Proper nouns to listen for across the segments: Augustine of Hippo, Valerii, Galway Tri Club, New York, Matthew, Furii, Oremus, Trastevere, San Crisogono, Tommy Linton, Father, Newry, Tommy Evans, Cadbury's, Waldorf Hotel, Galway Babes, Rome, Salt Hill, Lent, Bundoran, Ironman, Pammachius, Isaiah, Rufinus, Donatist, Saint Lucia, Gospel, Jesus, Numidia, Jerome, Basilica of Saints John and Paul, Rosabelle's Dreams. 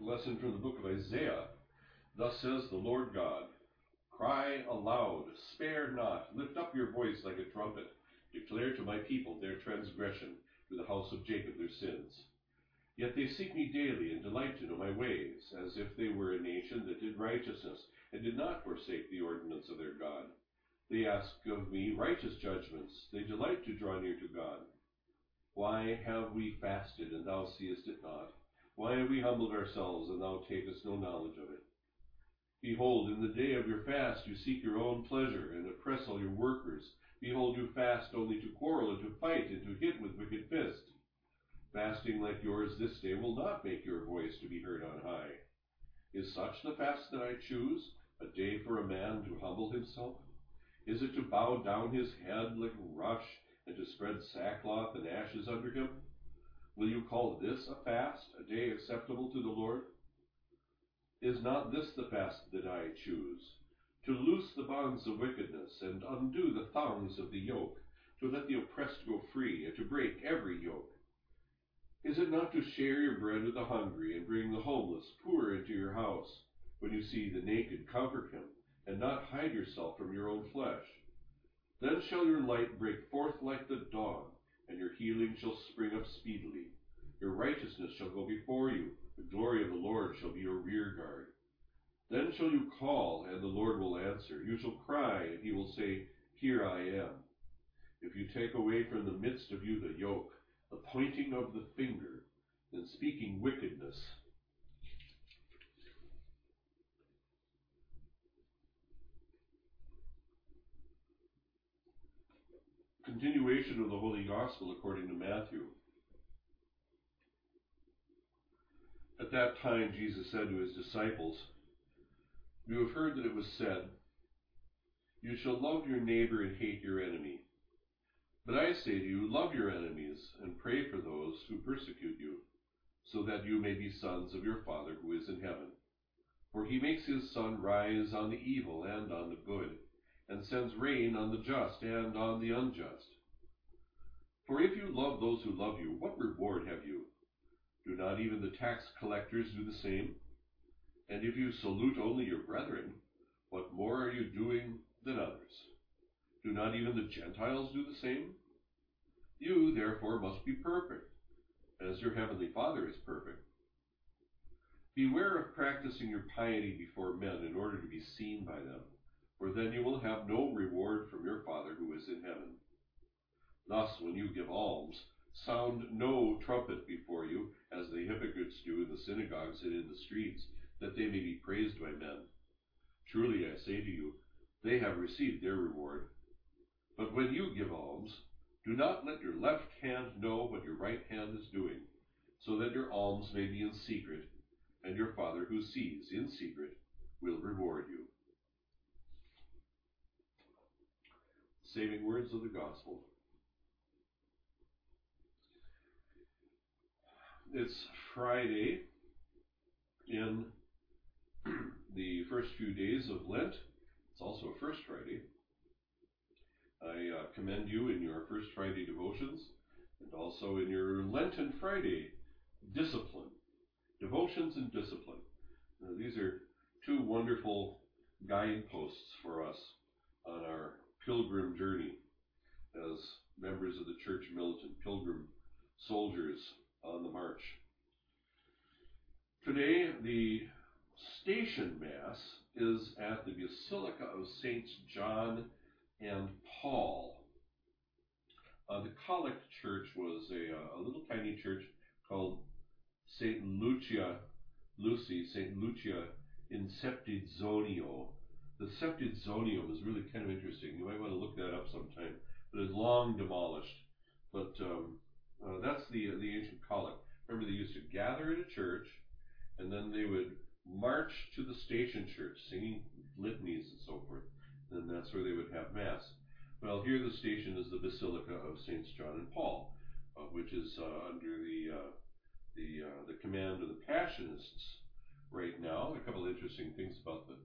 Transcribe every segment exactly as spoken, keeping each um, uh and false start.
A lesson from the book of Isaiah. Thus says the Lord God, cry aloud, spare not, lift up your voice like a trumpet. Declare to my people their transgression, to the house of Jacob their sins. Yet they seek me daily and delight to know my ways, as if they were a nation that did righteousness and did not forsake the ordinance of their God. They ask of me righteous judgments. They delight to draw near to God. Why have we fasted, and thou seest it not? Why have we humbled ourselves, and thou takest no knowledge of it? Behold, in the day of your fast you seek your own pleasure, and oppress all your workers. Behold, you fast only to quarrel, and to fight, and to hit with wicked fists. Fasting like yours this day will not make your voice to be heard on high. Is such the fast that I choose, a day for a man to humble himself? Is it to bow down his head like a rush, and to spread sackcloth and ashes under him? Will you call this a fast, a day acceptable to the Lord? Is not this the fast that I choose? To loose the bonds of wickedness, and undo the thongs of the yoke, to let the oppressed go free, and to break every yoke. Is it not to share your bread with the hungry, and bring the homeless poor into your house? When you see the naked, cover him, and not hide yourself from your own flesh. Then shall your light break forth like the dawn, and your healing shall spring up speedily. Your righteousness shall go before you, the glory of the Lord shall be your rearguard. Then shall you call, and the Lord will answer. You shall cry, and he will say, here I am. If you take away from the midst of you the yoke, the pointing of the finger, and speaking wickedness, continuation of the Holy Gospel according to Matthew. At that time Jesus said to his disciples, you have heard that it was said, you shall love your neighbor and hate your enemy. But I say to you, love your enemies and pray for those who persecute you, so that you may be sons of your Father who is in heaven. For he makes his sun rise on the evil and on the good, and sends rain on the just and on the unjust. For if you love those who love you, what reward have you? Do not even the tax collectors do the same? And if you salute only your brethren, what more are you doing than others? Do not even the Gentiles do the same? You, therefore, must be perfect, as your heavenly Father is perfect. Beware of practicing your piety before men in order to be seen by them, for then you will have no reward from your Father who is in heaven. Thus, when you give alms, sound no trumpet before you, as the hypocrites do in the synagogues and in the streets, that they may be praised by men. Truly I say to you, they have received their reward. But when you give alms, do not let your left hand know what your right hand is doing, so that your alms may be in secret, and your Father who sees in secret will reward you. Saving words of the Gospel. It's Friday in the first few days of Lent. It's also a First Friday. I uh, commend you in your First Friday devotions and also in your Lenten Friday discipline. Devotions and discipline. Now, these are two wonderful guideposts for us on our pilgrim journey as members of the Church Militant, pilgrim soldiers on the march. Today, the station mass is at the Basilica of Saints John and Paul. Uh, the Collect Church was a, a little tiny church called Saint Lucia, Lucy, Saint Lucia in Septizonio. The Septizonium is really kind of interesting. You might want to look that up sometime. But it's long demolished. But um, uh, that's the the ancient collect. Remember, they used to gather at a church, and then they would march to the station church, singing litanies and so forth. And that's where they would have Mass. Well, here the station is the Basilica of Saints John and Paul, uh, which is uh, under the uh, the uh, the command of the Passionists right now. A couple of interesting things about the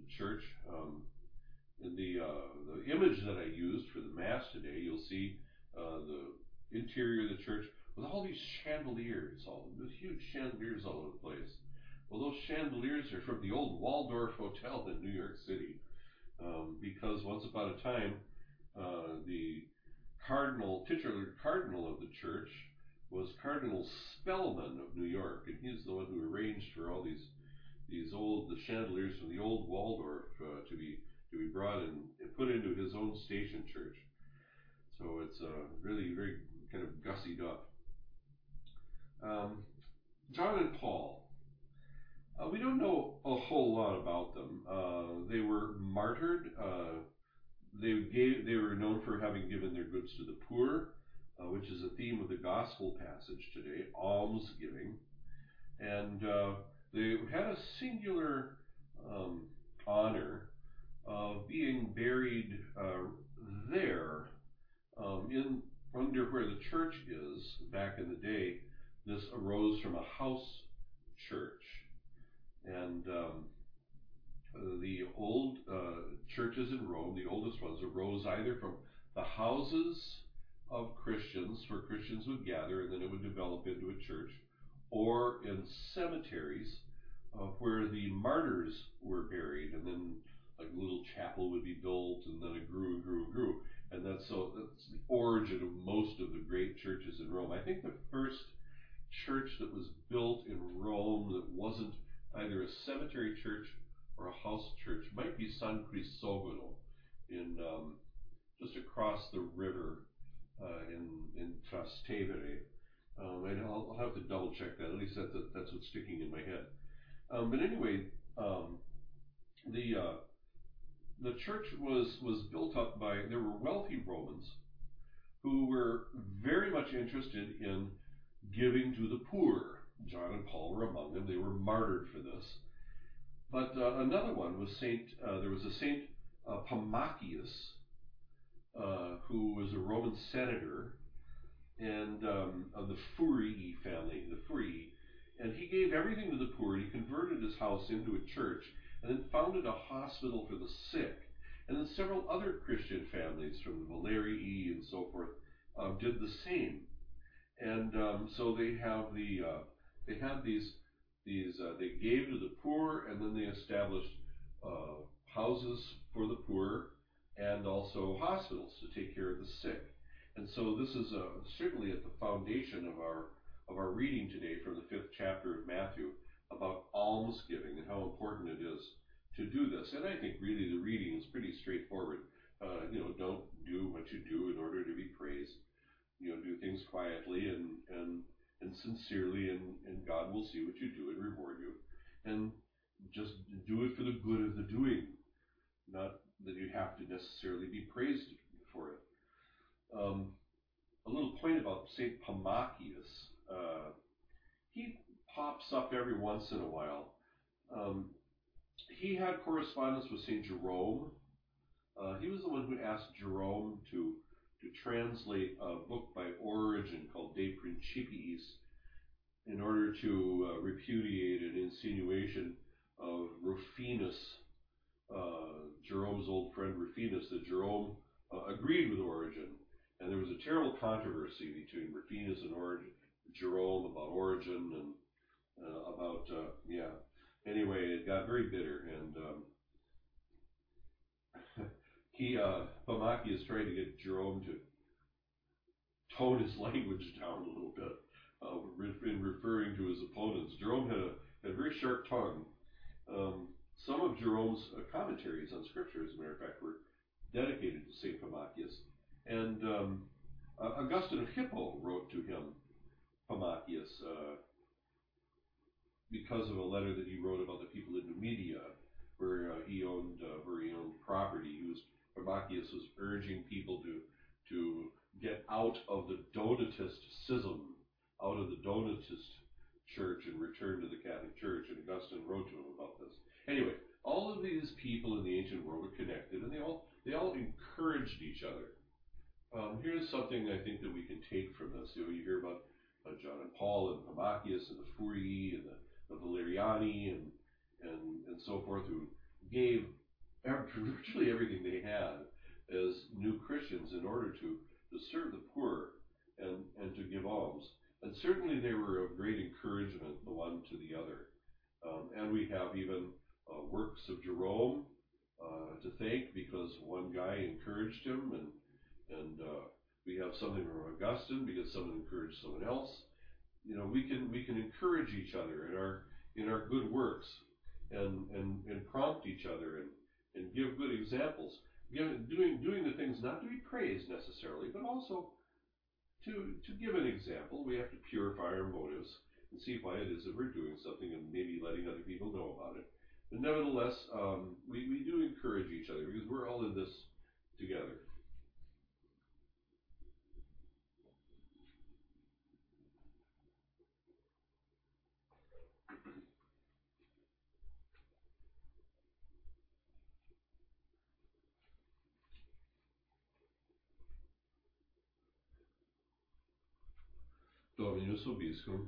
The church. Um, in the uh, the image that I used for the Mass today, you'll see uh, the interior of the church with all these chandeliers, all the huge chandeliers all over the place. Well, those chandeliers are from the old Waldorf Hotel in New York City, um, because once upon a time, uh, the cardinal, titular cardinal of the church was Cardinal Spellman of New York, and he's the one who arranged for all these these old the chandeliers from the old Waldorf uh, to be to be brought in and put into his own station church. So it's uh, really very kind of gussied up. Um, John and Paul. Uh, we don't know a whole lot about them. Uh, they were martyred. Uh, they gave. They were known for having given their goods to the poor, uh, which is a theme of the Gospel passage today, almsgiving. And uh, they had a singular um, honor of being buried uh, there, um, in under where the church is. Back in the day, this arose from a house church. And um, the old uh, churches in Rome, the oldest ones, arose either from the houses of Christians, where Christians would gather and then it would develop into a church, or in cemeteries uh, where the martyrs were buried, and then like a little chapel would be built, and then it grew and grew and grew. And that's, so that's the origin of most of the great churches in Rome. I think the first church that was built in Rome that wasn't either a cemetery church or a house church might be San Crisogono, in um, just across the river uh, in in Trastevere. Um, and I'll, I'll have to double check that. At least that, that that's what's sticking in my head. Um, but anyway, um, the uh, the church was was built up by there were wealthy Romans who were very much interested in giving to the poor. John and Paul were among them. They were martyred for this. But uh, another one was Saint, uh, there was a Saint uh, Pammachius, uh, who was a Roman senator and um, of the Furii family, the Furii, and he gave everything to the poor, and he converted his house into a church, and then founded a hospital for the sick. And then several other Christian families from the Valerii and so forth uh, did the same. And um, so they have the... Uh, They had these, these. Uh, they gave to the poor, and then they established uh, houses for the poor, and also hospitals to take care of the sick. And so this is uh, certainly at the foundation of our of our reading today from the fifth chapter of Matthew about almsgiving and how important it is to do this. And I think really the reading is pretty straightforward. Uh, you know, don't do what you do in order to be praised. You know, do things quietly and and. and sincerely, and, and God will see what you do and reward you. And just do it for the good of the doing, not that you have to necessarily be praised for it. Um, a little point about Saint Pammachius. Uh, he pops up every once in a while. Um, he had correspondence with Saint Jerome. Uh, he was the one who asked Jerome to to translate a book by Origen called De Principiis in order to uh, repudiate an insinuation of Rufinus, uh, Jerome's old friend Rufinus, that Jerome uh, agreed with Origen. And there was a terrible controversy between Rufinus and Origen, Jerome about Origen and uh, about, uh, yeah. Anyway, it got very bitter, and um, He, uh, Pammachius is trying to get Jerome to tone his language down a little bit uh, in referring to his opponents. Jerome had a, had a very sharp tongue. Um, some of Jerome's uh, commentaries on Scripture, as a matter of fact, were dedicated to Saint Pammachius. And um, uh, Augustine of Hippo wrote to him, Pammachius, uh, because of a letter that he wrote about the people in Numidia, where uh, he owned uh, where he owned property. He was Pammachius was urging people to to get out of the Donatist schism, out of the Donatist church, and return to the Catholic Church. And Augustine wrote to him about this. Anyway, all of these people in the ancient world are connected, and they all they all encouraged each other. Um, here's something I think that we can take from this. You know, you hear about uh, John and Paul and Pammachius and the Furii and the, the Valeriani and And, and so forth, who gave every, virtually everything they had as new Christians in order to, to serve the poor and, and to give alms. And certainly they were of great encouragement, the one to the other, Um, and we have even uh, works of Jerome uh, to thank, because one guy encouraged him, and and uh, we have something from Augustine because someone encouraged someone else. You know, we can we can encourage each other in our in our good works, and and, and prompt each other, and, and give good examples. Give, doing doing the things not to be praised necessarily, but also to to give an example. We have to purify our motives and see why it is that we're doing something, and maybe letting other people know about it. But nevertheless, um, we we do encourage each other because we're all in this together. Dominus obiscum.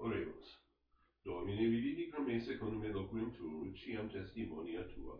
Oremus. Domine, vividicum me secundum eloquim tuum, ciam testimonia tua.